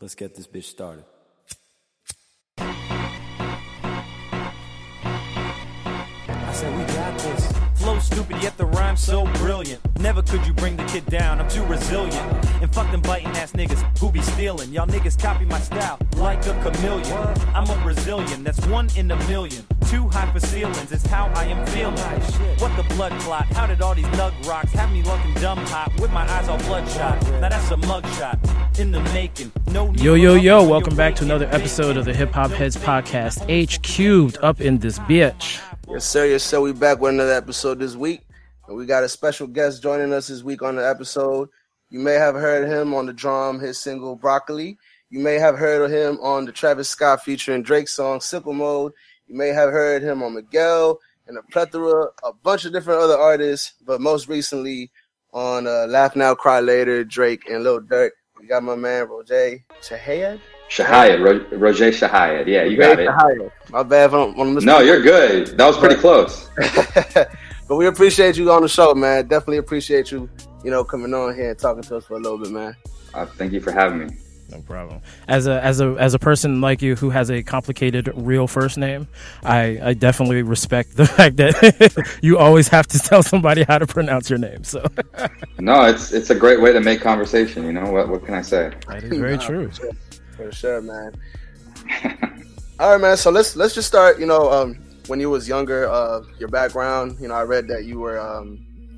Let's get this bitch started. I said we got this. Flow stupid, yet the rhyme's so brilliant. Never could you bring the kid down, I'm too resilient. And fuck them biting ass niggas who be stealing. Y'all niggas copy my style like a chameleon. I'm a Brazilian, that's one in a million. Too high for ceilings, it's how I am feeling. What the blood clot, how did all these nug rocks have me looking dumb hot with my eyes all bloodshot? Now that's a mugshot in the making. No. Yo, welcome back to another episode of the Hip Hop Heads Podcast. H cubed up in this bitch. Yes, sir. We back with another episode this week. And we got a special guest joining us this week on the episode. You may have heard him on the Drum, his single Broccoli. You may have heard of him on the Travis Scott featuring Drake song Sicko Mode. You may have heard him on Miguel and a bunch of different other artists. But most recently on Laugh Now, Cry Later, Drake and Lil Durk. We got my man Rogét Chahayed. Rogét Chahayed. Yeah, you got it. Chahayed. My bad on this. No, you're good. That was pretty close. But we appreciate you on the show, man. Definitely appreciate you, coming on here and talking to us for a little bit, man. Thank you for having me. No problem. As a person like you who has a complicated real first name, I definitely respect the fact that you always have to tell somebody how to pronounce your name. So no, it's a great way to make conversation. What can I say? That is very true. For sure, man. All right, man. So let's just start. When you was younger, your background. I read that you were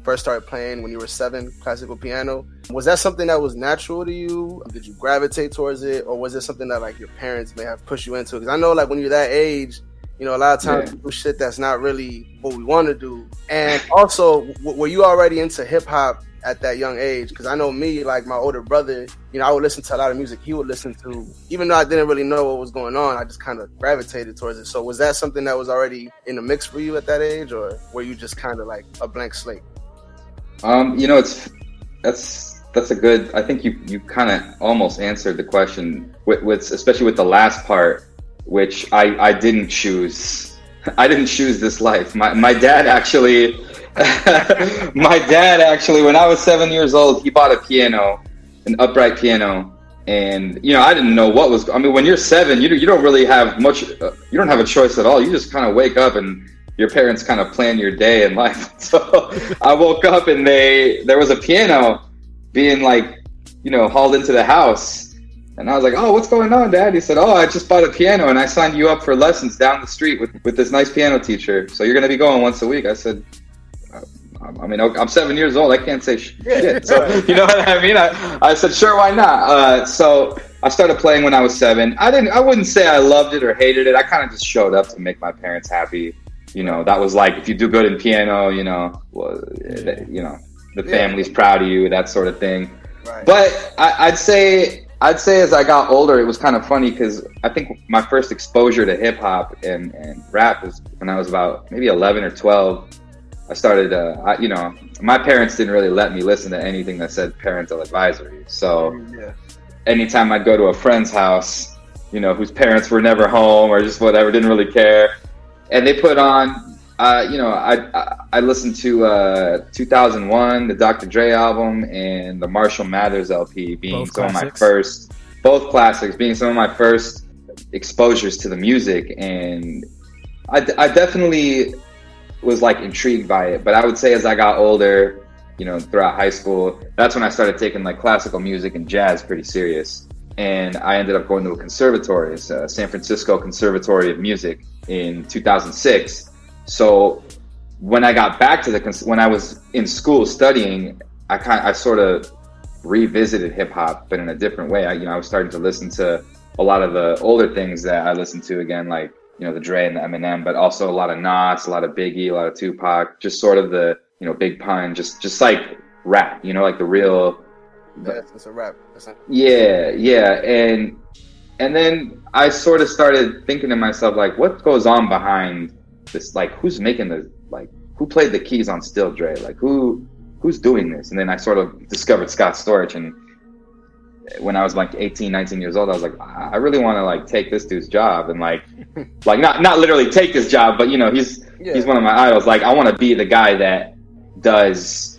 first started playing when you were 7, classical piano. Was that something that was natural to you? Did you gravitate towards it? Or was it something that your parents may have pushed you into? Because I know when you're that age, a lot of times we do shit that's not really what we want to do. And also, were you already into hip hop at that young age? Because I know me, my older brother, I would listen to a lot of music he would listen to. Even though I didn't really know what was going on, I just kind of gravitated towards it. So was that something that was already in the mix for you at that age? Or were you just kind of a blank slate? That's a good, I think you kind of almost answered the question especially with the last part, which I didn't choose. I didn't choose this life. My dad actually, when I was 7 years old, he bought a piano, an upright piano. And, I didn't know when you're 7, you don't really have much, you don't have a choice at all. You just kind of wake up and your parents kind of plan your day in life. So I woke up and there was a piano being hauled into the house. And I was like, oh, what's going on, Dad? He said, oh, I just bought a piano and I signed you up for lessons down the street with this nice piano teacher. So you're going to be going once a week. I said, I'm 7 years old. I can't say shit. So, you know what I mean? I said, sure, why not? So I started playing when I was 7. I wouldn't say I loved it or hated it. I kind of just showed up to make my parents happy. That was if you do good in piano, the family's proud of you, that sort of thing. Right. But I'd say as I got older, it was kind of funny because I think my first exposure to hip hop and rap was when I was about maybe 11 or 12. I started, my parents didn't really let me listen to anything that said parental advisory. So anytime I'd go to a friend's house, whose parents were never home or just whatever, didn't really care. And they put on, I listened to 2001, the Dr. Dre album, and the Marshall Mathers LP both classics being some of my first exposures to the music. And I definitely was intrigued by it. But I would say as I got older, throughout high school, that's when I started taking classical music and jazz pretty serious. And I ended up going to a conservatory, it's San Francisco Conservatory of Music in 2006. So when I got back to when I was in school studying, I sort of revisited hip hop, but in a different way. I was starting to listen to a lot of the older things that I listened to again, the Dre and the Eminem, but also a lot of Nas, a lot of Biggie, a lot of Tupac, just sort of the, Big Pun, just rap, the real. That's a rap. And then I sort of started thinking to myself, what goes on behind this? Who's making who played the keys on Still Dre? Who's doing this? And then I sort of discovered Scott Storch. And when I was 18, 19 years old, I was I really want to take this dude's job and not literally take this job, but he's one of my idols. I want to be the guy that does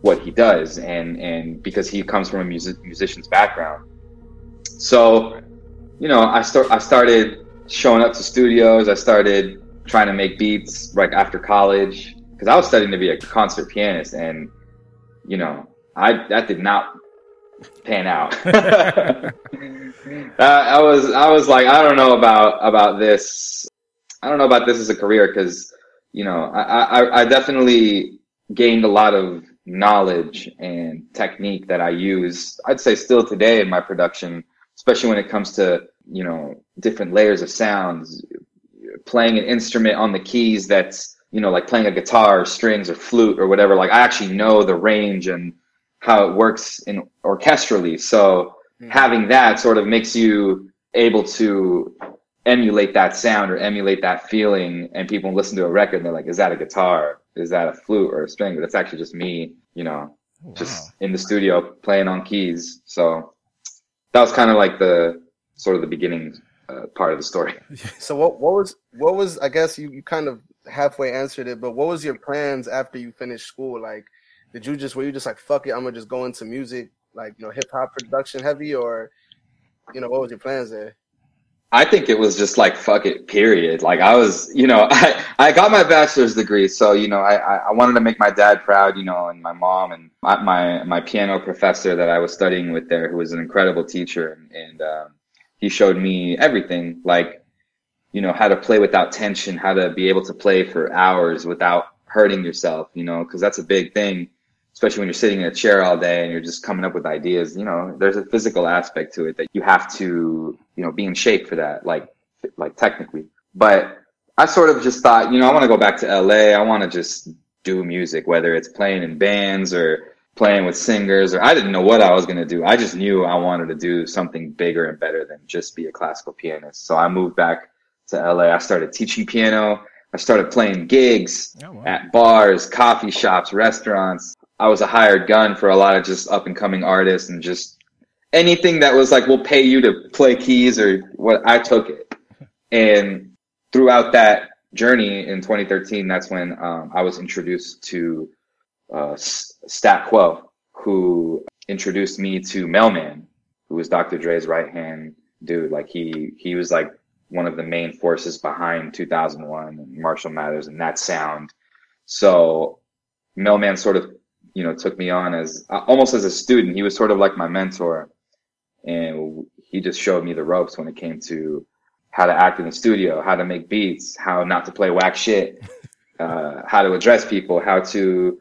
what he does, and because he comes from a musician's background. So, you know, I started showing up to studios. I started trying to make beats like after college, because I was studying to be a concert pianist, and you know, that did not pan out. I was like, I don't know about this. I don't know about this as a career, because, you know, I definitely gained a lot of knowledge and technique that I use, I'd say still today in my production, especially when it comes to, you know, different layers of sounds, playing an instrument on the keys that's, you know, like playing a guitar or strings or flute or whatever. Like, I actually know the range and how it works in orchestrally. So having that sort of makes you able to emulate that sound or emulate that feeling, and people listen to a record and they're like, is that a guitar? Is that a flute or a string? But that's actually just me, you know, just in the studio playing on keys. So that was kind of like the sort of the beginning part of the story. So what was, I guess you kind of halfway answered it, but what was your plans after you finished school? Like, were you just like, fuck it, I'm gonna just go into music, like, you know, hip hop production heavy, or, you know, what was your plans there? I think it was just like, fuck it, period. Like, I was, you know, I got my bachelor's degree. So, you know, I wanted to make my dad proud, you know, and my mom, and my piano professor that I was studying with there, who was an incredible teacher. And he showed me everything, like, you know, how to play without tension, how to be able to play for hours without hurting yourself, you know, because that's a big thing, especially when you're sitting in a chair all day and you're just coming up with ideas. You know, there's a physical aspect to it that you have to, you know, be in shape for that, like technically. But I sort of just thought, you know, I want to go back to LA. I want to just do music, whether it's playing in bands or playing with singers, or I didn't know what I was going to do. I just knew I wanted to do something bigger and better than just be a classical pianist. So I moved back to LA. I started teaching piano. I started playing gigs at bars, coffee shops, restaurants. I was a hired gun for a lot of just up and coming artists, and just anything that was like, we'll pay you to play keys or what, I took it. And throughout that journey in 2013, that's when I was introduced to Stat Quo, who introduced me to Mailman, who was Dr. Dre's right hand dude. Like, he was like one of the main forces behind 2001 and Marshall Mathers and that sound. So Mailman sort of, you know, took me on as almost as a student. He was sort of like my mentor, and he just showed me the ropes when it came to how to act in the studio, how to make beats, how not to play whack shit, how to address people, how to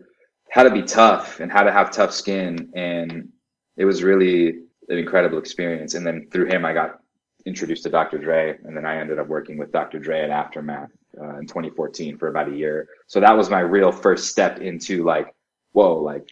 be tough, and how to have tough skin. And it was really an incredible experience. And then through him, I got introduced to Dr. Dre, and then I ended up working with Dr. Dre at Aftermath in 2014 for about a year. So that was my real first step into, like, whoa, like,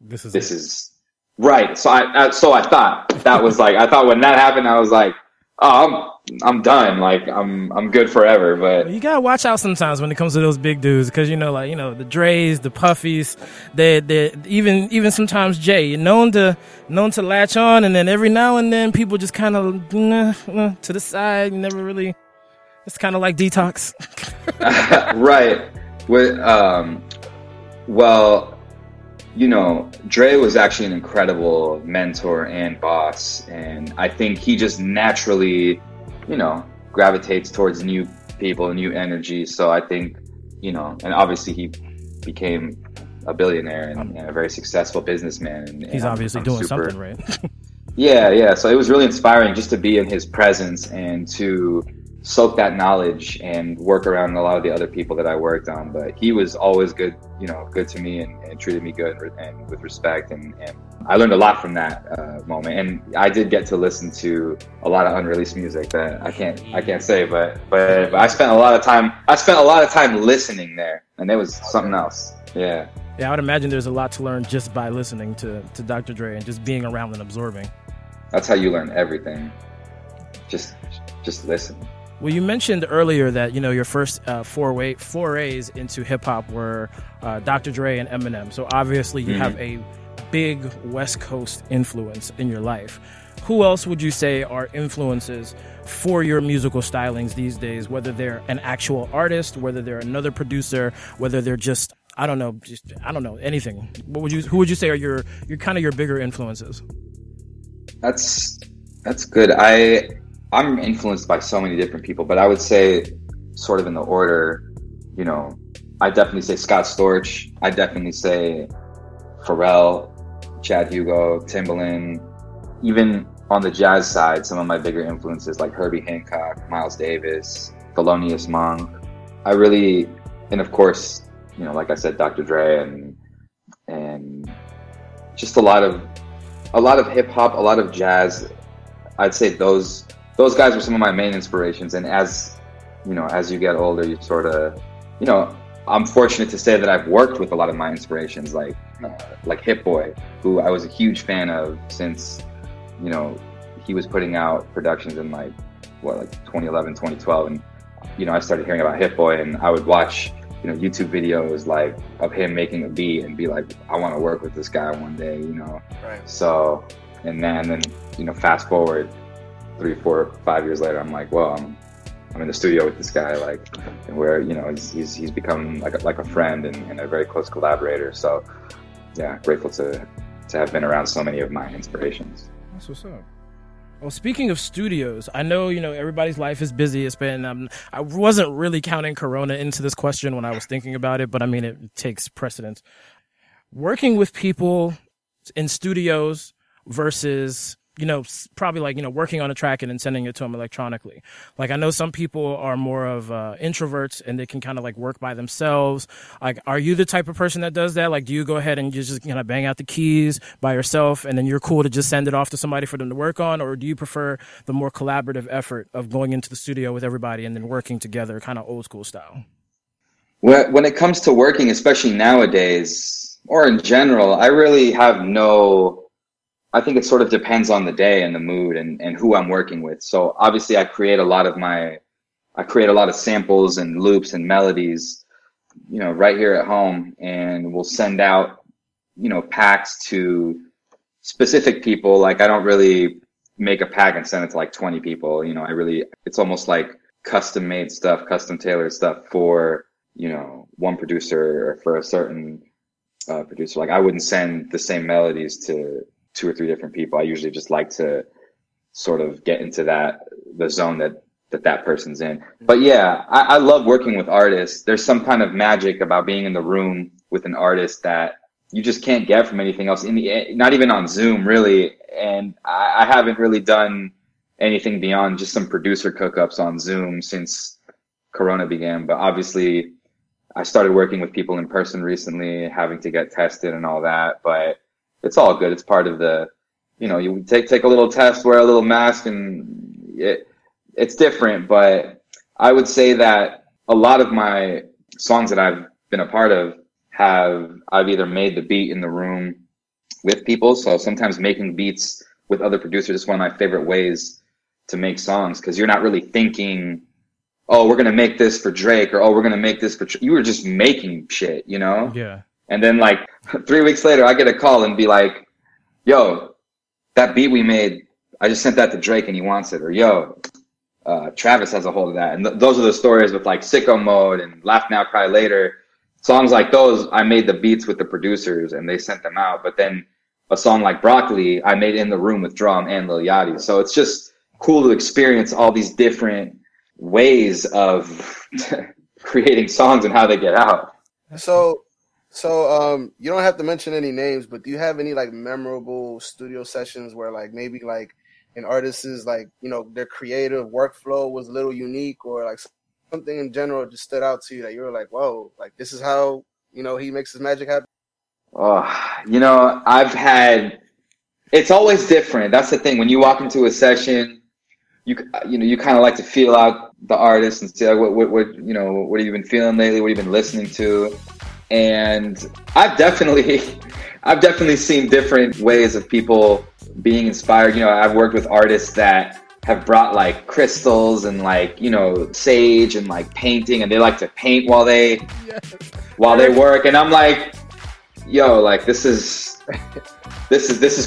this is right. So I thought that was like, I thought when that happened, I was like, oh, I'm done. Like, I'm good forever. But you gotta watch out sometimes when it comes to those big dudes, because, you know, like, you know, the Dre's, the Puffies, they even sometimes Jay, you're known to latch on, and then every now and then people just kind of to the side. You never really. It's kind of like Detox, right? With well, you know, Dre was actually an incredible mentor and boss, and I think he just naturally, you know, gravitates towards new people, new energy. So I think, you know, and obviously he became a billionaire and a very successful businessman. And he's obviously doing something right. Yeah. So it was really inspiring just to be in his presence and to soak that knowledge and work around a lot of the other people that I worked on. But he was always good, you know, good to me, and treated me good and with respect. And I learned a lot from that moment. And I did get to listen to a lot of unreleased music that I can't say, but I spent a lot of time listening there, and it was something else. Yeah. Yeah. I would imagine there's a lot to learn just by listening to Dr. Dre and just being around and absorbing. That's how you learn everything. Just listen. Well, you mentioned earlier that, you know, your first forays into hip-hop were Dr. Dre and Eminem. So obviously you have a big West Coast influence in your life. Who else would you say are influences for your musical stylings these days, whether they're an actual artist, whether they're another producer, whether they're just, I don't know, anything. Who would you say are your kind of your bigger influences? That's That's good. I'm influenced by so many different people, but I would say sort of in the order, you know, I definitely say Scott Storch. I definitely say Pharrell, Chad Hugo, Timbaland. Even on the jazz side, some of my bigger influences like Herbie Hancock, Miles Davis, Thelonious Monk. I really, and of course, you know, like I said, Dr. Dre and just a lot of hip hop, a lot of jazz. I'd say those guys were some of my main inspirations. And as you know, as you get older, you sort of, you know, I'm fortunate to say that I've worked with a lot of my inspirations, like Hitboy, who I was a huge fan of since, you know, he was putting out productions in like 2011, 2012, and you know, I started hearing about Hitboy, and I would watch, you know, YouTube videos like of him making a beat and be like, I want to work with this guy one day, you know. Right. So, and then you know, fast forward 3, 4, 5 years later, I'm like, well, I'm in the studio with this guy, like, and where, you know, he's become like a friend and a very close collaborator. So yeah, grateful to have been around so many of my inspirations. That's what's up. Well, speaking of studios, I know, you know, everybody's life is busy. It's been, I wasn't really counting Corona into this question when I was thinking about it, but I mean, it takes precedence. Working with people in studios versus, you know, probably like, you know, working on a track and then sending it to them electronically. Like, I know some people are more of introverts and they can kind of like work by themselves. Like, are you the type of person that does that? Like, do you go ahead and you just kind of bang out the keys by yourself and then you're cool to just send it off to somebody for them to work on? Or do you prefer the more collaborative effort of going into the studio with everybody and then working together, kind of old school style? When it comes to working, especially nowadays or in general, I really have I think it sort of depends on the day and the mood and who I'm working with. So obviously I create a lot of samples and loops and melodies, you know, right here at home, and we'll send out, you know, packs to specific people. Like, I don't really make a pack and send it to like 20 people. You know, it's almost like custom made stuff, custom tailored stuff for, you know, one producer or for a certain producer. Like, I wouldn't send the same melodies to 2 or 3 different people. I usually just like to sort of get into the zone that person's in. But yeah, I love working with artists. There's some kind of magic about being in the room with an artist that you just can't get from anything else, not even on Zoom really. And I haven't really done anything beyond just some producer cookups on Zoom since Corona began. But obviously I started working with people in person recently, having to get tested and all that, but it's all good. It's part of the, you know, you take a little test, wear a little mask, and it's different. But I would say that a lot of my songs that I've been a part of I've either made the beat in the room with people. So sometimes making beats with other producers is one of my favorite ways to make songs, because you're not really thinking, oh, we're going to make this for Drake, or oh, we're going to make this for, you were just making shit, you know? Yeah. And then like 3 weeks later, I get a call and be like, yo, that beat we made, I just sent that to Drake and he wants it. Or yo, Travis has a hold of that. And those are the stories with like Sicko Mode and Laugh Now, Cry Later. Songs like those, I made the beats with the producers and they sent them out. But then a song like Broccoli, I made in the room with Drum and Lil Yachty. So it's just cool to experience all these different ways of creating songs and how they get out. So, you don't have to mention any names, but do you have any like memorable studio sessions where like maybe like an artist's like, you know, their creative workflow was a little unique, or like something in general just stood out to you that you were like, whoa, like this is how, you know, he makes his magic happen? Oh, you know, it's always different. That's the thing. When you walk into a session, you kind of like to feel out the artist and say, what you know, what have you been feeling lately? What have you been listening to? And I've definitely seen different ways of people being inspired. You know, I've worked with artists that have brought like crystals and like, you know, sage and like painting, and they like to paint while they while they work. And I'm like, yo, like this is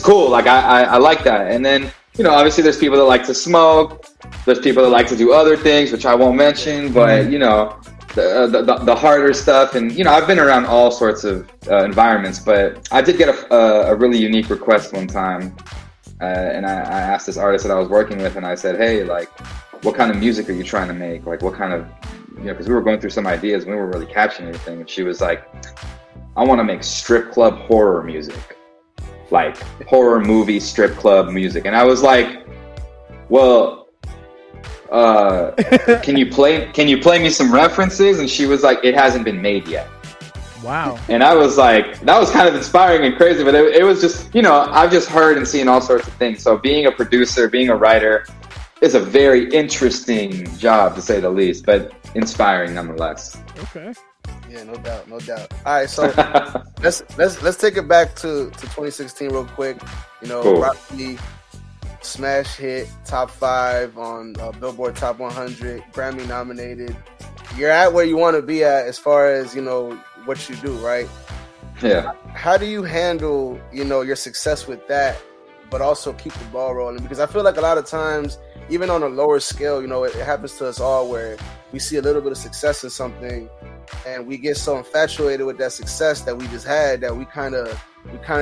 cool. Like I like that. And then, you know, obviously there's people that like to smoke. There's people that like to do other things, which I won't mention, but you know. The harder stuff, and you know, I've been around all sorts of environments, but I did get a really unique request one time and I asked this artist that I was working with, and I said, hey, like, what kind of music are you trying to make? Like, what kind of, you know, because we were going through some ideas, and we weren't really catching anything. And she was like, I want to make strip club horror music, like horror movie strip club music. And I was like, well, can you play me some references? And she was like, it hasn't been made yet. Wow. And I was like, that was kind of inspiring and crazy, but it was just, you know, I've just heard and seen all sorts of things. So being a producer, being a writer is a very interesting job, to say the least, but inspiring nonetheless. Okay. Yeah, no doubt, no doubt. All right, so let's take it back to 2016 real quick. You know, cool. Broccoli, smash hit, top 5 on Billboard Top 100, Grammy nominated. You're at where you want to be at as far as, you know, what you do, right? Yeah. How do you handle, you know, your success with that, but also keep the ball rolling? Because I feel like a lot of times, even on a lower scale, you know, it happens to us all where we see a little bit of success in something, and we get so infatuated with that success that we just had that we kind of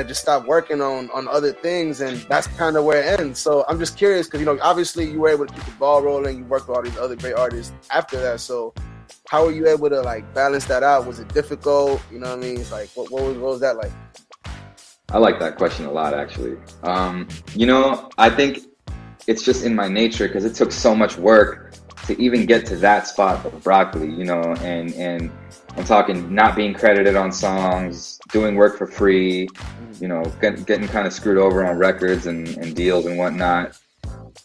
just stop working on other things, and that's kind of where it ends. So I'm just curious, because, you know, obviously you were able to keep the ball rolling, you worked with all these other great artists after that. So how were you able to, like, balance that out? Was it difficult? You know what I mean? It's like, what was that like? I like that question a lot, actually. You know, I think it's just in my nature, because it took so much work to even get to that spot of Broccoli, you know, and I'm talking not being credited on songs, doing work for free, you know, getting kind of screwed over on records and deals and whatnot.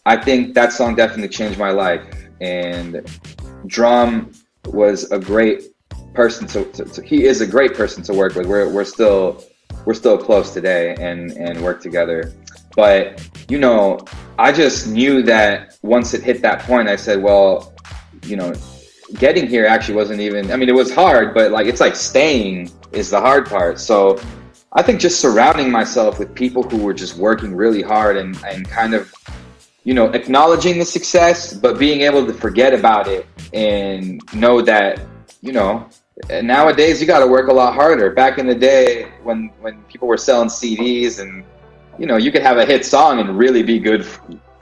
I think that song definitely changed my life. And Drum was a great person he is a great person to work with. We're still close today and work together. But, you know, I just knew that once it hit that point, I said, well, you know, getting here actually wasn't even, I mean, it was hard, but like, it's like staying is the hard part. So I think just surrounding myself with people who were just working really hard and kind of, you know, acknowledging the success, but being able to forget about it and know that, you know, nowadays you got to work a lot harder. Back in the day when people were selling CDs and, you know, you could have a hit song and really be good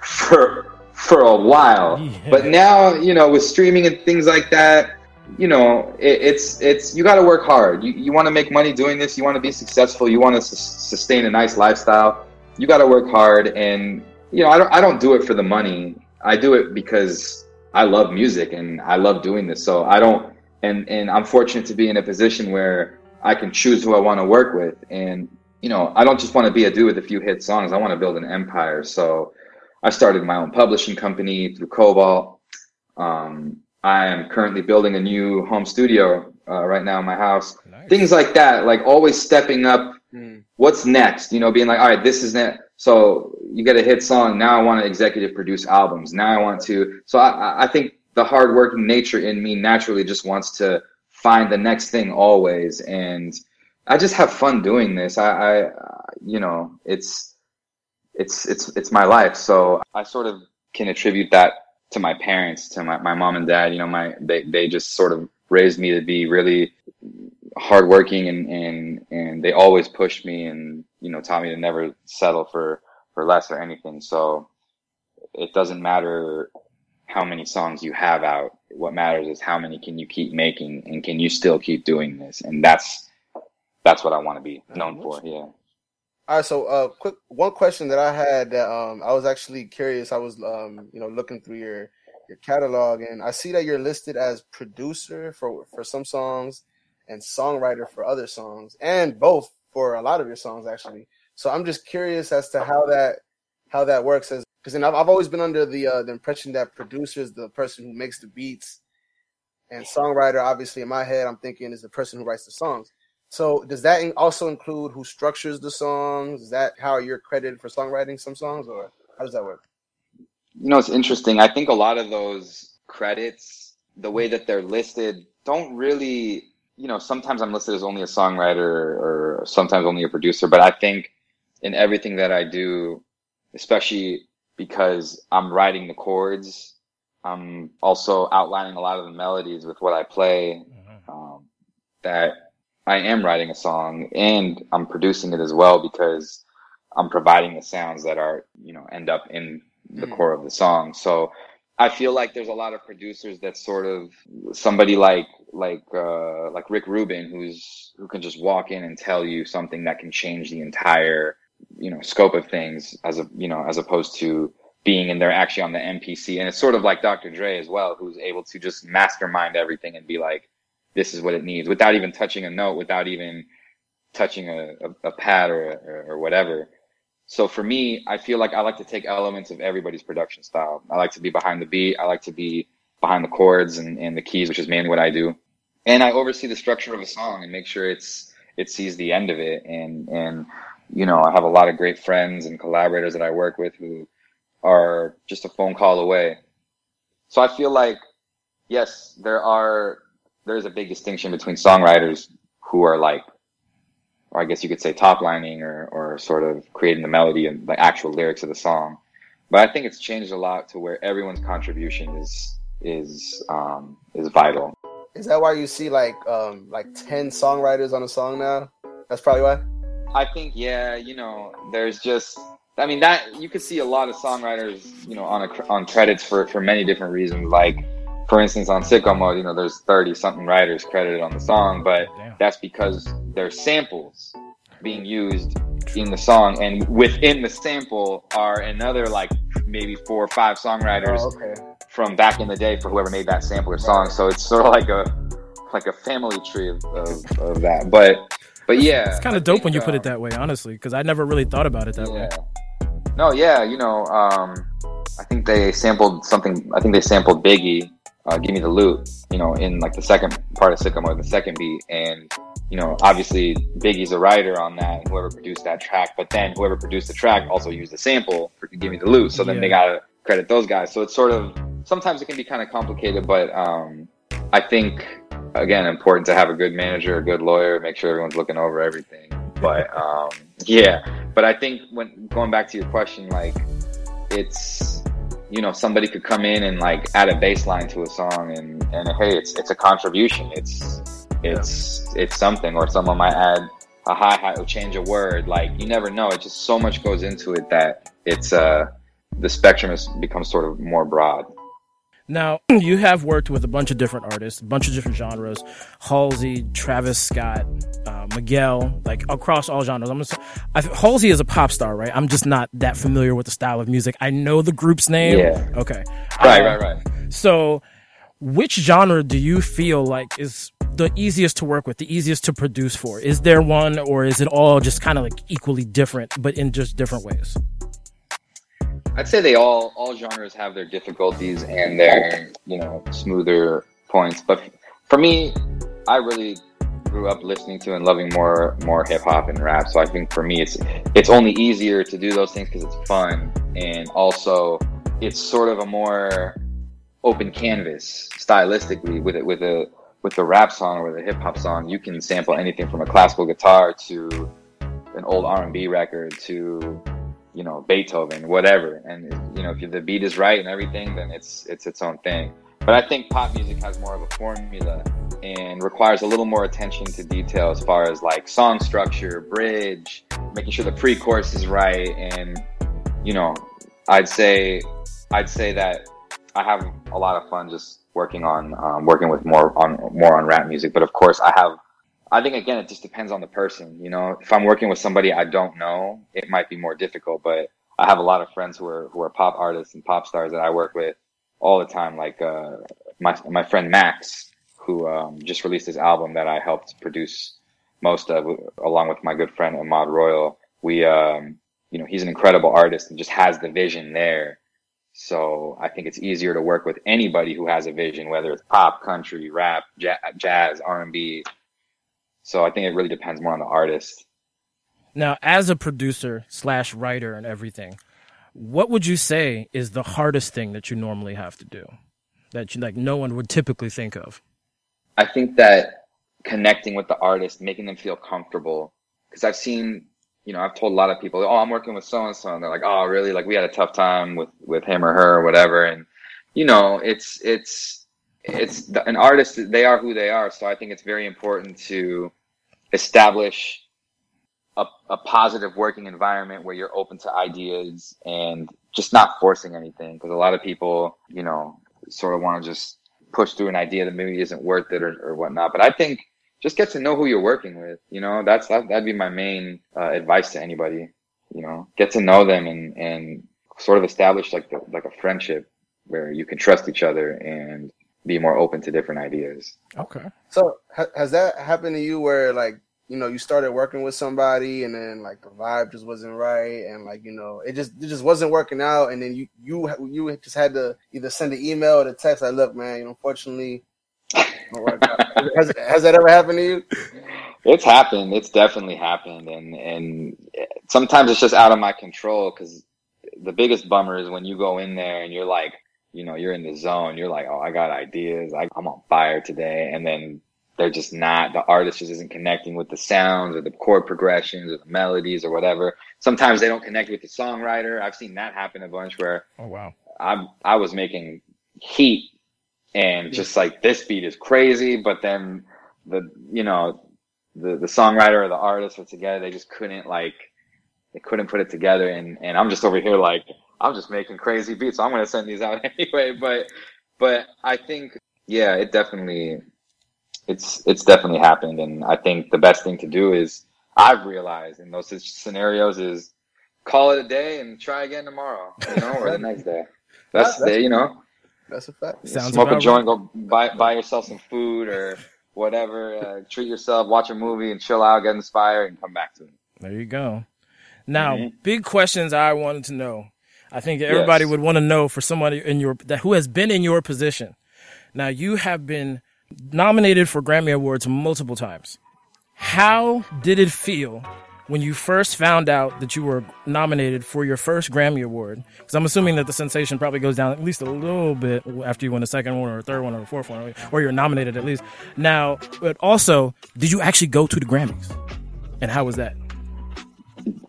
for a while. Yeah. But now, you know, with streaming and things like that, you know, it's you got to work hard. You want to make money doing this. You want to be successful. You want to sustain a nice lifestyle. You got to work hard. And, you know, I don't do it for the money. I do it because I love music and I love doing this. So I don't. And I'm fortunate to be in a position where I can choose who I want to work with. And, you know, I don't just want to be a dude with a few hit songs. I want to build an empire. So I started my own publishing company through Cobalt. I am currently building a new home studio right now in my house. Nice. Things like that, like always stepping up. What's next? You know, being like, all right, this is next. So you get a hit song. Now I want to executive produce albums. Now I want to. So I think the hardworking nature in me naturally just wants to find the next thing always. And I just have fun doing this. I you know, it's my life. So I sort of can attribute that to my parents, to my mom and dad. You know, they just sort of raised me to be really hardworking and they always pushed me and, you know, taught me to never settle for less or anything. So it doesn't matter how many songs you have out. What matters is how many can you keep making and can you still keep doing this? And that's what I want to be known for. Yeah. All right. So, quick one question that I had that I was actually curious. I was, you know, looking through your catalog, and I see that you're listed as producer for some songs and songwriter for other songs, and both for a lot of your songs actually. So I'm just curious as to how that works, as because then I've always been under the impression that producer is the person who makes the beats, and songwriter, obviously in my head, I'm thinking is the person who writes the songs. So does that also include who structures the songs? Is that how you're credited for songwriting some songs, or how does that work? You know, it's interesting. I think a lot of those credits, the way that they're listed, don't really, you know, sometimes I'm listed as only a songwriter or sometimes only a producer, but I think in everything that I do, especially because I'm writing the chords, I'm also outlining a lot of the melodies with what I play, that I am writing a song and I'm producing it as well, because I'm providing the sounds that are, you know, end up in the core of the song. So I feel like there's a lot of producers that sort of, somebody like Rick Rubin, who can just walk in and tell you something that can change the entire, you know, scope of things, as a, you know, as opposed to being in there actually on the MPC. And it's sort of like Dr. Dre as well, who's able to just mastermind everything and be like, this is what it needs, without even touching a note, without even touching a pad or whatever. So for me, I feel like I like to take elements of everybody's production style. I like to be behind the beat. I like to be behind the chords and the keys, which is mainly what I do. And I oversee the structure of a song and make sure it sees the end of it. And, you know, I have a lot of great friends and collaborators that I work with who are just a phone call away. So I feel like, yes, there's a big distinction between songwriters who are like, or I guess you could say top lining or sort of creating the melody and the actual lyrics of the song. But I think it's changed a lot to where everyone's contribution is vital. Is that why you see like 10 songwriters on a song now? That's probably why. I think, yeah, you know, there's just, I mean, that you could see a lot of songwriters, you know, on credits for many different reasons. Like, for instance, on Sicko Mode, you know, there's 30-something writers credited on the song, but that's because there's samples being used in the song, and within the sample are another, like, maybe 4 or 5 songwriters from back in the day for whoever made that sample or song. So it's sort of like a family tree of that. But yeah, it's kind of dope when you put it that way, honestly, because I never really thought about it that way. No, yeah, you know, I think they sampled Biggie. Give me the loot, you know, in like the second part of Sicko Mode, the second beat. And, you know, obviously Biggie's a writer on that, whoever produced that track, but then whoever produced the track also used the sample for Give Me the Loot. So then they got to credit those guys. So it's sort of, sometimes it can be kind of complicated, but I think, again, important to have a good manager, a good lawyer, make sure everyone's looking over everything. But but I think when going back to your question, like, it's, you know, somebody could come in and like add a bass line to a song and hey, it's a contribution. It's something, or someone might add a hi-hat or change a word. Like, you never know. It just, so much goes into it that it's the spectrum becomes sort of more broad. Now, you have worked with a bunch of different artists, a bunch of different genres, Halsey, Travis Scott, Miguel, like across all genres. Halsey is a pop star, right? I'm just not that familiar with the style of music. I know the group's name. Yeah. Okay. Right. So which genre do you feel like is the easiest to work with, the easiest to produce for? Is there one, or is it all just kind of like equally different, but in just different ways? I'd say they all genres have their difficulties and their, you know, smoother points. But for me, I really grew up listening to and loving more hip hop and rap. So I think for me, it's only easier to do those things because it's fun, and also it's sort of a more open canvas stylistically with the rap song or the hip hop song. You can sample anything from a classical guitar to an old R&B record to, you know, Beethoven, whatever. And, you know, if the beat is right and everything, then it's its own thing. But I think pop music has more of a formula and requires a little more attention to detail as far as like song structure, bridge, making sure the pre-chorus is right. And, you know, I'd say that I have a lot of fun just working with more on rap music. But of course, I think, again, it just depends on the person. You know, if I'm working with somebody I don't know, it might be more difficult. But I have a lot of friends who are pop artists and pop stars that I work with all the time. Like my friend Max, who just released his album that I helped produce most of, along with my good friend Ahmad Royal. We, you know, he's an incredible artist and just has the vision there. So I think it's easier to work with anybody who has a vision, whether it's pop, country, rap, jazz, R&B. So I think it really depends more on the artist. Now, as a producer / writer and everything, what would you say is the hardest thing that you normally have to do that you, like, no one would typically think of? I think that connecting with the artist, making them feel comfortable, because I've seen, you know, I've told a lot of people, oh, I'm working with so-and-so, and they're like, oh, really? Like, we had a tough time with him or her or whatever. And, you know, it's an artist, they are who they are. So I think it's very important to establish a positive working environment where you're open to ideas and just not forcing anything. Because a lot of people, you know, sort of want to just push through an idea that maybe isn't worth it or whatnot. But I think just get to know who you're working with. You know, that'd be my main advice to anybody. You know, get to know them and sort of establish like a friendship where you can trust each other and be more open to different ideas. Okay. So has that happened to you where, like, you know, you started working with somebody and then, like, the vibe just wasn't right and, like, you know, it just wasn't working out, and then you just had to either send an email or a text like, look, man, you know, unfortunately don't work out. Has that ever happened to you? It's happened. It's definitely happened, and sometimes it's just out of my control, because the biggest bummer is when you go in there and you're like, you know, you're in the zone. You're like, oh, I got ideas. I'm on fire today. And then they're just not, the artist just isn't connecting with the sounds or the chord progressions or the melodies or whatever. Sometimes they don't connect with the songwriter. I've seen that happen a bunch where, oh, wow, I was making heat and just like, this beat is crazy. But then the songwriter or the artist were together. They just couldn't put it together. And I'm just over here like, I'm just making crazy beats, so I'm going to send these out anyway. But I think, yeah, it's definitely happened. And I think the best thing to do is, I've realized in those scenarios, is call it a day and try again tomorrow, you know, or the next day. That's you know, that's a fact. Smoke a joint, go buy yourself some food or whatever, treat yourself, watch a movie and chill out, get inspired, and come back to it. There you go. Now, big questions I wanted to know. I think everybody would want to know, for somebody who has been in your position. Now, you have been nominated for Grammy Awards multiple times. How did it feel when you first found out that you were nominated for your first Grammy Award? Because I'm assuming that the sensation probably goes down at least a little bit after you win a second one or a third one or a fourth one, or you're nominated at least. Now, but also, did you actually go to the Grammys? And how was that?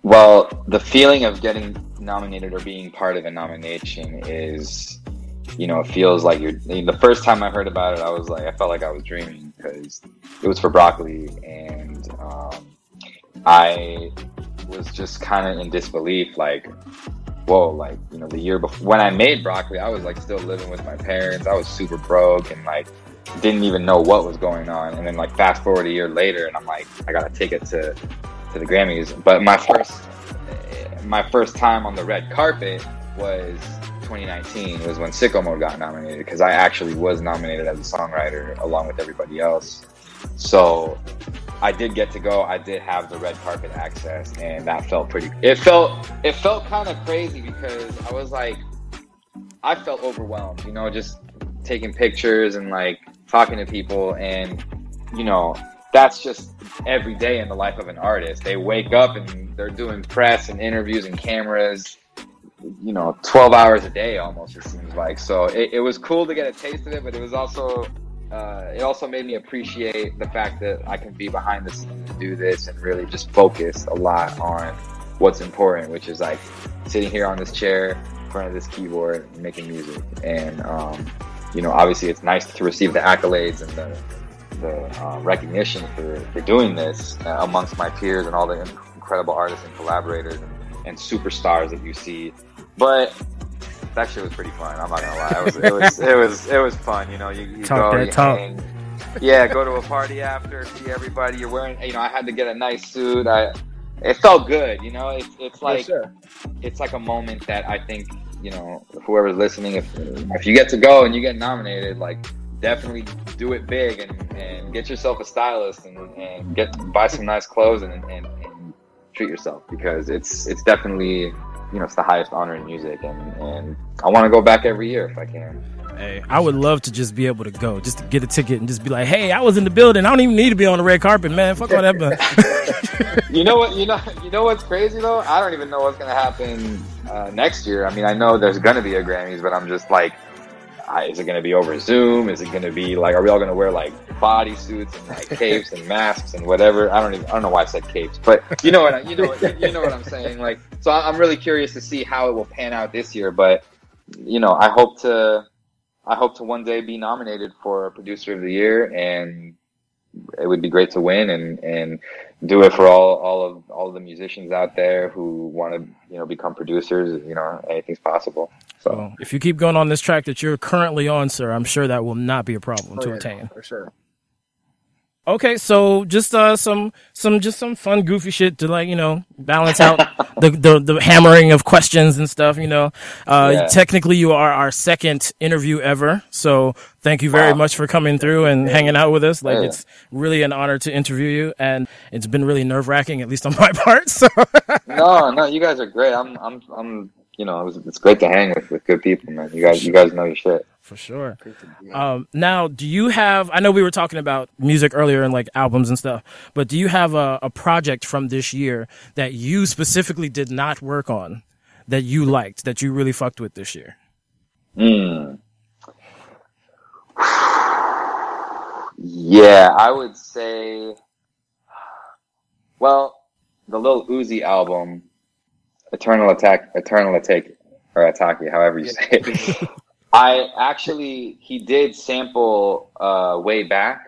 Well, the feeling of getting nominated or being part of a nomination is, you know, it feels like you're, the first time I heard about it, I was like, I felt like I was dreaming, because it was for Broccoli, and I was just kind of in disbelief, like, whoa, like, you know, the year before, when I made Broccoli, I was like still living with my parents, I was super broke, and like, didn't even know what was going on, and then like fast forward a year later, and I'm like, I got a ticket to the Grammys. But my first time on the red carpet was 2019, was when Sicko Mode got nominated, because I actually was nominated as a songwriter along with everybody else. So I did get to go. I did have the red carpet access, and that felt pretty. It felt kind of crazy, because I was like, I felt overwhelmed, you know, just taking pictures and like talking to people, and you know, that's just every day in the life of an artist. They wake up and they're doing press and interviews and cameras, you know, 12 hours a day almost, it seems like. So it was cool to get a taste of it, but it was also, it also made me appreciate the fact that I can be behind the scenes and do this and really just focus a lot on what's important, which is like sitting here on this chair in front of this keyboard and making music. And, you know, obviously it's nice to receive the accolades and the recognition for doing this amongst my peers and all the incredible artists and collaborators and superstars that you see. But that shit was pretty fun, I'm not gonna lie. It was fun, you know. You talk, go, you hang, yeah, go to a party after, see everybody. You're wearing, you know, I had to get a nice suit. It felt good, you know. It's like, sure, it's like a moment that I think, you know, whoever's listening, if you get to go and you get nominated, like, definitely do it big and get yourself a stylist and buy some nice clothes and treat yourself, because it's definitely, you know, it's the highest honor in music, and I want to go back every year if I can. Hey, I would love to just be able to go, just to get a ticket and just be like, hey, I was in the building. I don't even need to be on the red carpet, man. Fuck all that. But you know what's crazy though? I don't even know what's gonna happen next year. I mean, I know there's gonna be a Grammys, but I'm just like, is it going to be over Zoom? Is it going to be like, are we all going to wear like bodysuits and like capes and masks and whatever? I don't know why I said capes, but you know what I'm saying? Like, so I'm really curious to see how it will pan out this year, but you know, I hope to one day be nominated for Producer of the Year and it would be great to win and do it for all of the musicians out there who want to, you know, become producers. You know, anything's possible. So well, if you keep going on this track that you're currently on, sir, I'm sure that will not be a problem to attain. For sure. Okay, so just some fun goofy shit to, like, you know, balance out the hammering of questions and stuff, you know. Technically you are our second interview ever, so thank you very much for coming through and hanging out with us. Like, it's really an honor to interview you, and it's been really nerve-wracking, at least on my part. So No, you guys are great. I'm you know, it's great to hang with good people, man. You guys know your shit. For sure. Now, do you have, I know we were talking about music earlier and like albums and stuff, but do you have a project from this year that you specifically did not work on that you liked, that you really fucked with this year? Yeah, I would say, well, the Lil Uzi album, Eternal Atake, or Atake, however you say it. He did sample "Way Back,"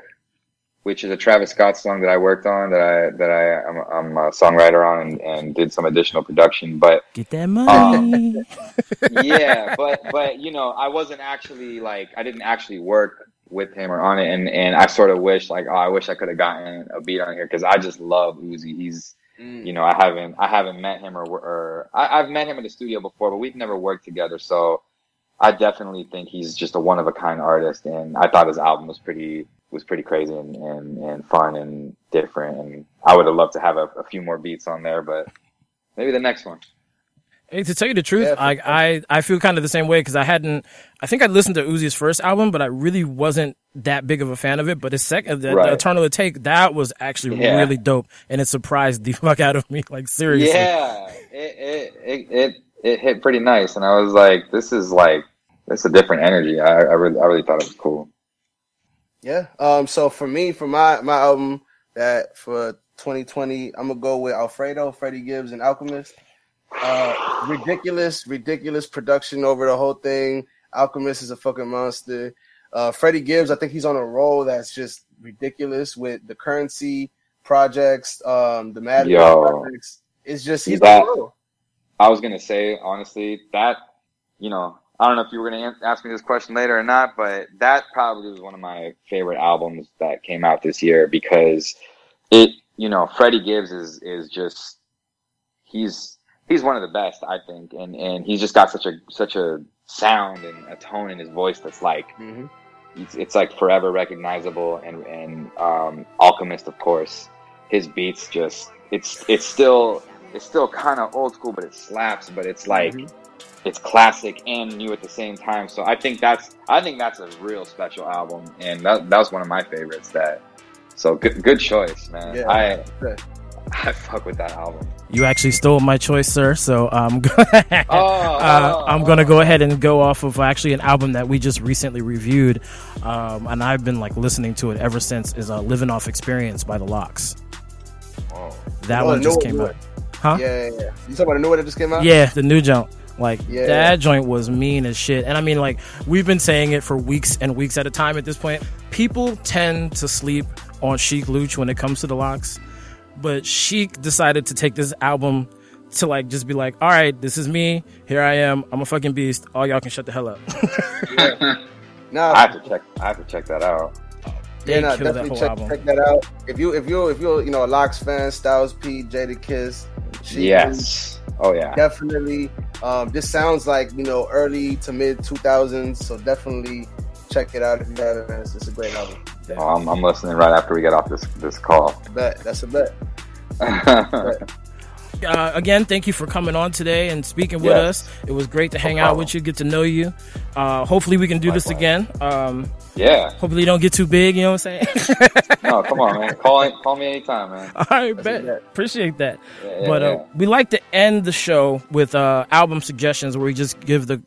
which is a Travis Scott song that I worked on, that I'm a songwriter on, and did some additional production. But get that money. But you know, I wasn't actually I didn't work with him or on it, and I sort of wish I wish I could have gotten a beat on here, because I just love Uzi. He's you know, I haven't met him or I've met him in the studio before, but we've never worked together. So I definitely think he's just a one of a kind artist, and I thought his album was pretty crazy and fun and different, and I would have loved to have a few more beats on there, but maybe the next one. Hey, to tell you the truth, I feel kind of the same way, because I think I listened to Uzi's first album, but I really wasn't that big of a fan of it. But his second, the Eternal Atake, that was actually really dope, and it surprised the fuck out of me. Like, seriously, it hit pretty nice, and I was like, this is a different energy. I really thought it was cool. Yeah. So for me, for my album that for 2020, I'm gonna go with Alfredo, Freddie Gibbs, and Alchemist. Ridiculous production over the whole thing. Alchemist is a fucking monster. Freddie Gibbs, I think he's on a roll that's just ridiculous with the Currency projects, the Mad projects. It's just he's on a roll. I was gonna say, honestly, that, you know, I don't know if you were gonna ask me this question later or not, but that probably was one of my favorite albums that came out this year, because it, you know, Freddie Gibbs is just he's one of the best, I think, and he's just got such a sound and a tone in his voice that's like it's like forever recognizable, and Alchemist, of course, his beats just it's still kind of old school, but it slaps, but it's like it's classic and new at the same time. So I think that's a real special album, and that was one of my favorites. So good choice, man. Yeah, I fuck with that album. You actually stole my choice, sir. So I'm going to go ahead and go off of actually an album that we just recently reviewed, and I've been listening to it ever since. Is "Living Off Experience" by The Lox. Oh. That one just came out. Huh? Yeah. You talking about a new one that just came out? Yeah, the new jump. That joint was mean as shit. And I mean, we've been saying it for weeks and weeks at a time at this point. People tend to sleep on Sheik Luch when it comes to The Lox. But Sheik decided to take this album to just be like, all right, this is me. Here I am. I'm a fucking beast. All y'all can shut the hell up. No, I have to check that out. Definitely check that out. If you're you know, a Lox fan, Styles P, Jada Kiss, Sheik, yes, oh yeah, definitely. This sounds like, you know, early to mid 2000s, so definitely check it out if you haven't. It's a great album. I'm listening right after we get off this call. Bet. That's a bet. Again, thank you for coming on today and speaking with us. It was great to hang out with you, get to know you. Hopefully we can do this again. Hopefully you don't get too big, you know what I'm saying? No, come on, man. Call me anytime, man. All right, bet. Appreciate that. We like to end the show with album suggestions, where we just give the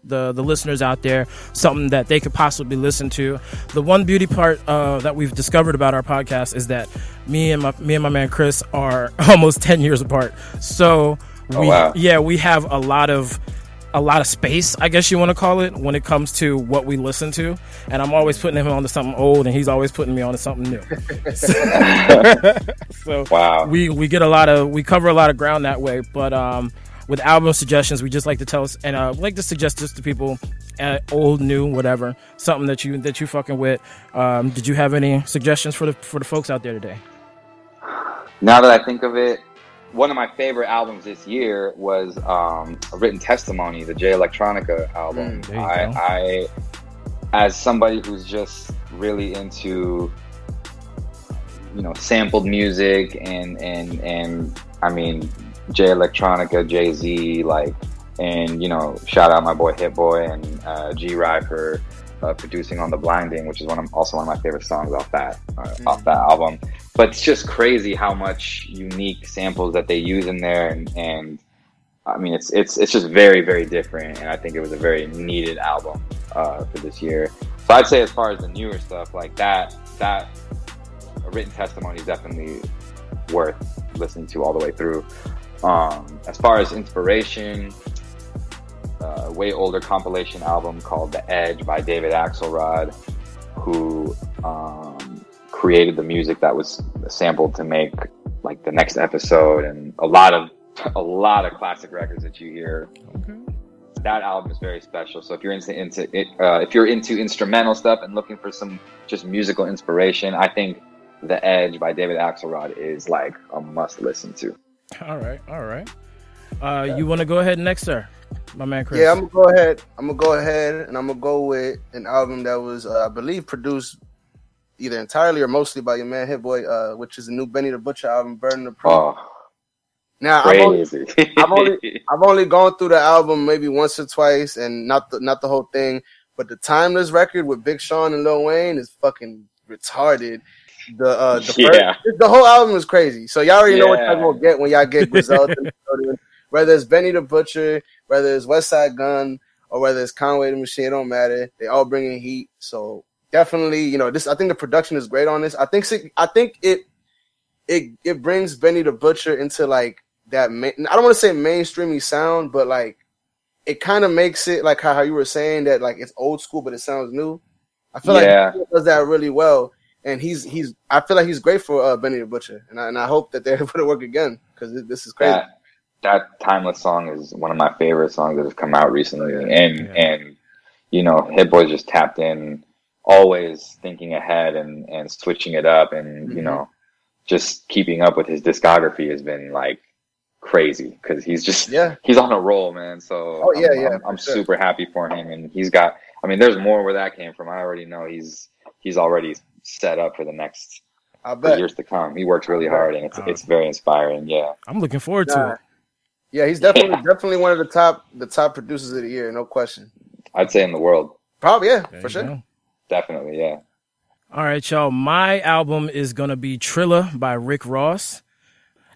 listeners out there something that they could possibly listen to. The one beauty part that we've discovered about our podcast is that me and my man Chris are almost 10 years apart. So we have a lot of a lot of space, I guess you want to call it, when it comes to what we listen to. And I'm always putting him onto something old, and he's always putting me onto something new. So wow. We get a lot of, we cover a lot of ground that way. But with album suggestions, we just like to tell us, and we like to suggest this to people, old, new, whatever, something that you fucking with. Did you have any suggestions for the folks out there today? Now that I think of it, one of my favorite albums this year was A Written Testimony, the Jay Electronica album. I, as somebody who's just really into, you know, sampled music and I mean, Jay Electronica, Jay-Z, like, and, you know, shout out my boy Hitboy and G-Ride for producing on The Blinding, which is also one of my favorite songs off that album. But it's just crazy how much unique samples that they use in there, and I mean it's just very, very different, and I think it was a very needed album for this year. So I'd say as far as the newer stuff, like that A Written Testimony is definitely worth listening to all the way through. As far as inspiration, way older compilation album called The Edge by David Axelrod, who created the music that was sampled to make like The Next Episode and a lot of classic records that you hear. Okay. That album is very special. So if you're into it, if you're into instrumental stuff and looking for some just musical inspiration, I think The Edge by David Axelrod is like a must listen to. All right. You want to go ahead next, sir? My man Chris. Yeah, I'm gonna go ahead, and I'm gonna go with an album that was, I believe, produced either entirely or mostly by your man Hitboy, which is the new Benny the Butcher album, Burden of Proof. Oh, now crazy. I've only gone through the album maybe once or twice, and not the whole thing. But the Timeless record with Big Sean and Lil Wayne is fucking retarded. The whole album is crazy. So y'all already know what y'all gonna get when y'all get Griselda. Whether it's Benny the Butcher, whether it's West Side Gun, or whether it's Conway the Machine, it don't matter. They all bring in heat. So definitely, you know, this. I think the production is great on this. I think it brings Benny the Butcher into like that. I don't want to say mainstreamy sound, but like it kind of makes it like how you were saying that like it's old school, but it sounds new. I feel like he does that really well, and he's. I feel like he's great for Benny the Butcher, and I hope that they're able to work again because this is crazy. Yeah. That Timeless song is one of my favorite songs that has come out recently. And you know, Hitboy's just tapped in, always thinking ahead and switching it up. And, you know, just keeping up with his discography has been, like, crazy. Because he's just, he's on a roll, man. So I'm super happy for him. And he's got, I mean, there's more where that came from. I already know he's already set up for the next years to come. He works really hard, and it's very inspiring, I'm looking forward to it. Yeah, he's definitely one of the top producers of the year, no question. I'd say in the world. Probably, for sure. Go. Definitely, yeah. All right, y'all. My album is gonna be Trilla by Rick Ross.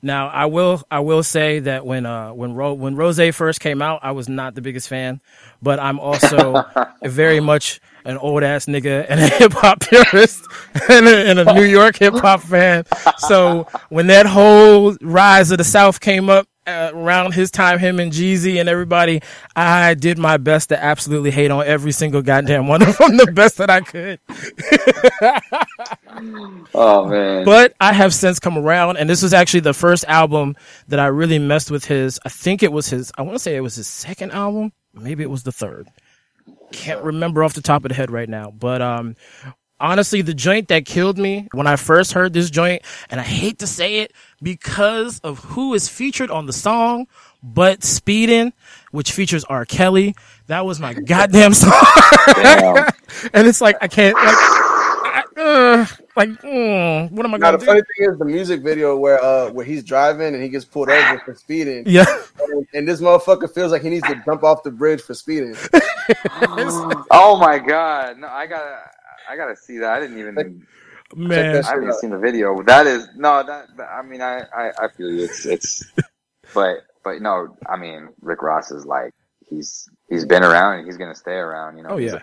Now, I will say that when Rosé first came out, I was not the biggest fan, but I'm also very much an old ass nigga and a hip hop purist and a New York hip hop fan. So when that whole Rise of the South came up, around his time, him and Jeezy and everybody, I did my best to absolutely hate on every single goddamn one of them the best that I could. Oh, man. But I have since come around, and this was actually the first album that I really messed with his. I think it was his, I want to say it was his second album. Maybe it was the third. Can't remember off the top of the head right now. But, honestly, the joint that killed me when I first heard this joint, and I hate to say it because of who is featured on the song, but Speedin', which features R. Kelly, that was my goddamn song. And it's like, I can't, what am I going to do? The funny thing is the music video where he's driving and he gets pulled over for speeding. Yeah. And this motherfucker feels like he needs to jump off the bridge for speeding. Oh, my God. No, I gotta see that. I didn't even. Man, I haven't seen the video. That is no. That I mean, I feel you. It's. But no, I mean, Rick Ross is like he's been around and he's gonna stay around. You know. Oh yeah.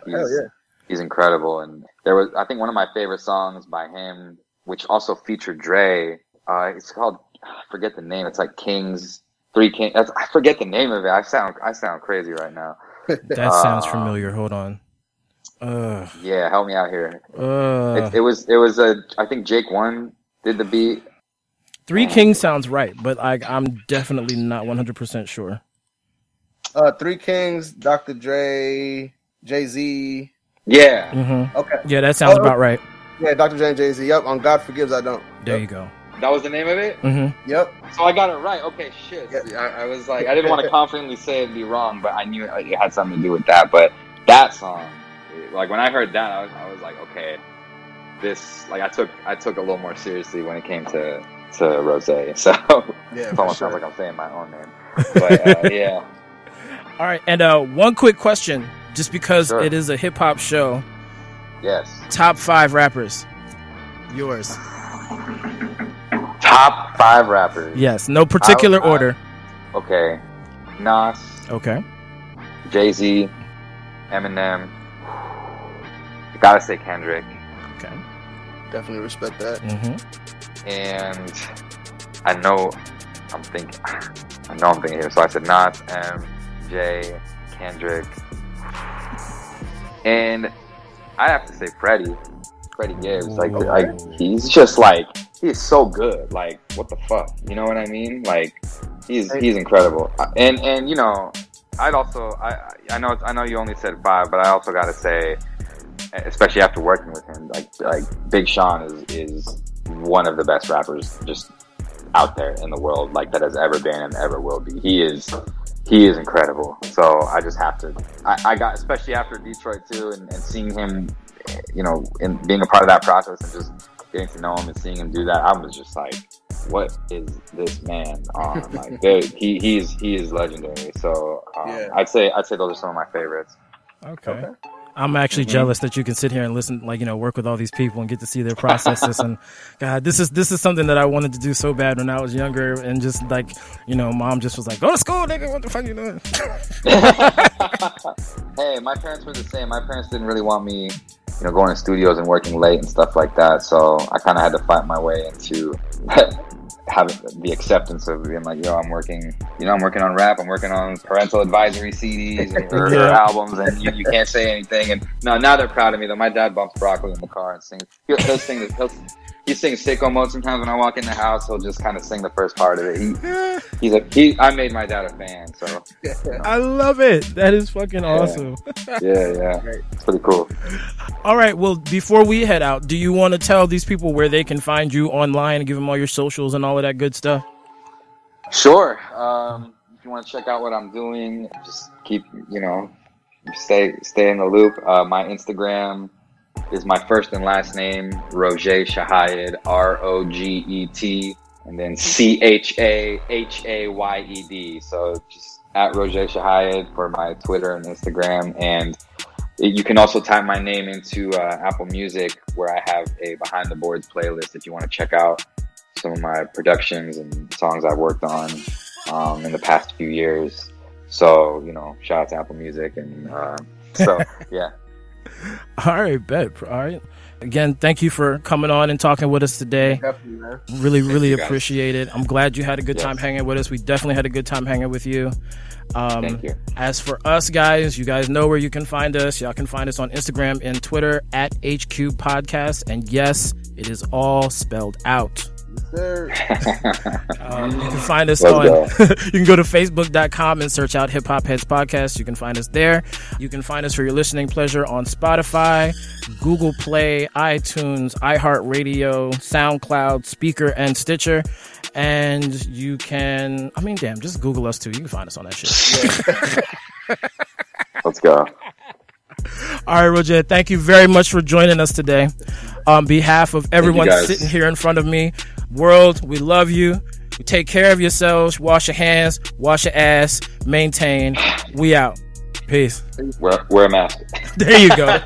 He's incredible. And there was, I think, one of my favorite songs by him, which also featured Dre. It's called, I forget the name. It's like Kings. Three Kings. I forget the name of it. I sound crazy right now. That sounds familiar. Hold on. Yeah, help me out here. It was I think Jake One did the beat. Three Kings sounds right, but I'm definitely not 100% sure. Three Kings, Dr. Dre, Jay-Z. Yeah. Mm-hmm. Okay. Yeah, that sounds about right. Yeah, Dr. Dre and Jay-Z. Yep, on God Forgives I Don't. There you go. That was the name of it? Mm-hmm. Yep. So I got it right. Okay, shit. Yep. I was like, I didn't want to confidently say it'd be wrong, but I knew it had something to do with that. But that song, like when I heard that, I was like, okay, this, like I took a little more seriously when it came to Rosé. So yeah, it almost sounds like I'm saying my own name. But yeah. All right, and one quick question, just because it is a hip hop show. Yes. Top 5 rappers. Yours. Top 5 rappers. Yes, no particular order. Okay, Nas. Okay. Jay-Z, Eminem. I gotta say Kendrick. Okay. Definitely respect that. Mm-hmm. And I know I'm thinking here, so I said Nas, Jay, Kendrick, and I have to say Freddie Gibbs. Like he's just like, he's so good. Like, what the fuck? You know what I mean? Like, he's incredible. And you know, I'd also I know you only said 5, but I also gotta say, especially after working with him, like Big Sean is one of the best rappers just out there in the world, like that has ever been and ever will be. He is incredible. So I just have to. I got, especially after Detroit too, and seeing him, you know, and being a part of that process and just getting to know him and seeing him do that, I was just like, what is this man on? Like, he is legendary. So yeah. I'd say those are some of my favorites. Okay. I'm actually jealous that you can sit here and listen, like, you know, work with all these people and get to see their processes. And God, this is something that I wanted to do so bad when I was younger. And just like, you know, mom just was like, go to school, nigga. What the fuck you doing? Hey, my parents were the same. My parents didn't really want me, you know, going to studios and working late and stuff like that. So I kind of had to fight my way into having the acceptance of being like, yo, I'm working on rap, I'm working on parental advisory CDs or albums, and you can't say anything. And no, now they're proud of me though. My dad bumps Broccoli in the car and sings. He sings Sicko Mode sometimes when I walk in the house. He'll just kind of sing the first part of it. I made my dad a fan, so you know. I love it. That is fucking awesome. Yeah. It's pretty cool. All right, well, before we head out, do you want to tell these people where they can find you online and give them all your socials and all of that good stuff? Sure. If you want to check out what I'm doing, just keep, you know, stay in the loop. My Instagram is my first and last name, Rogét Chahayed, Roget, and then Chahayed. So just at Rogét Chahayed for my Twitter and Instagram. And you can also type my name into Apple Music, where I have a Behind the Boards playlist if you want to check out some of my productions and songs I've worked on in the past few years. So, you know, shout out to Apple Music. And so, yeah. All right, bet. All right. Again, thank you for coming on and talking with us today. Definitely, man. Really appreciate it. I'm glad you had a good time hanging with us. We definitely had a good time hanging with you. Thank you. As for us, guys, you guys know where you can find us. Y'all can find us on Instagram and Twitter at HQ Podcast. And yes, it is all spelled out. You can find us you can go to facebook.com and search out Hip Hop Heads Podcast. You can find us there. You can find us for your listening pleasure on Spotify, Google Play, iTunes, iHeartRadio, SoundCloud, Speaker, and Stitcher. And you can, I mean, damn, just Google us too. You can find us on that shit. Yeah. Let's go. All right, Rogét, thank you very much for joining us today. On behalf of everyone sitting here in front of me, world, we love you. We take care of yourselves. Wash your hands. Wash your ass. Maintain. We out. Peace. Wear a mask. There you go.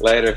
Later.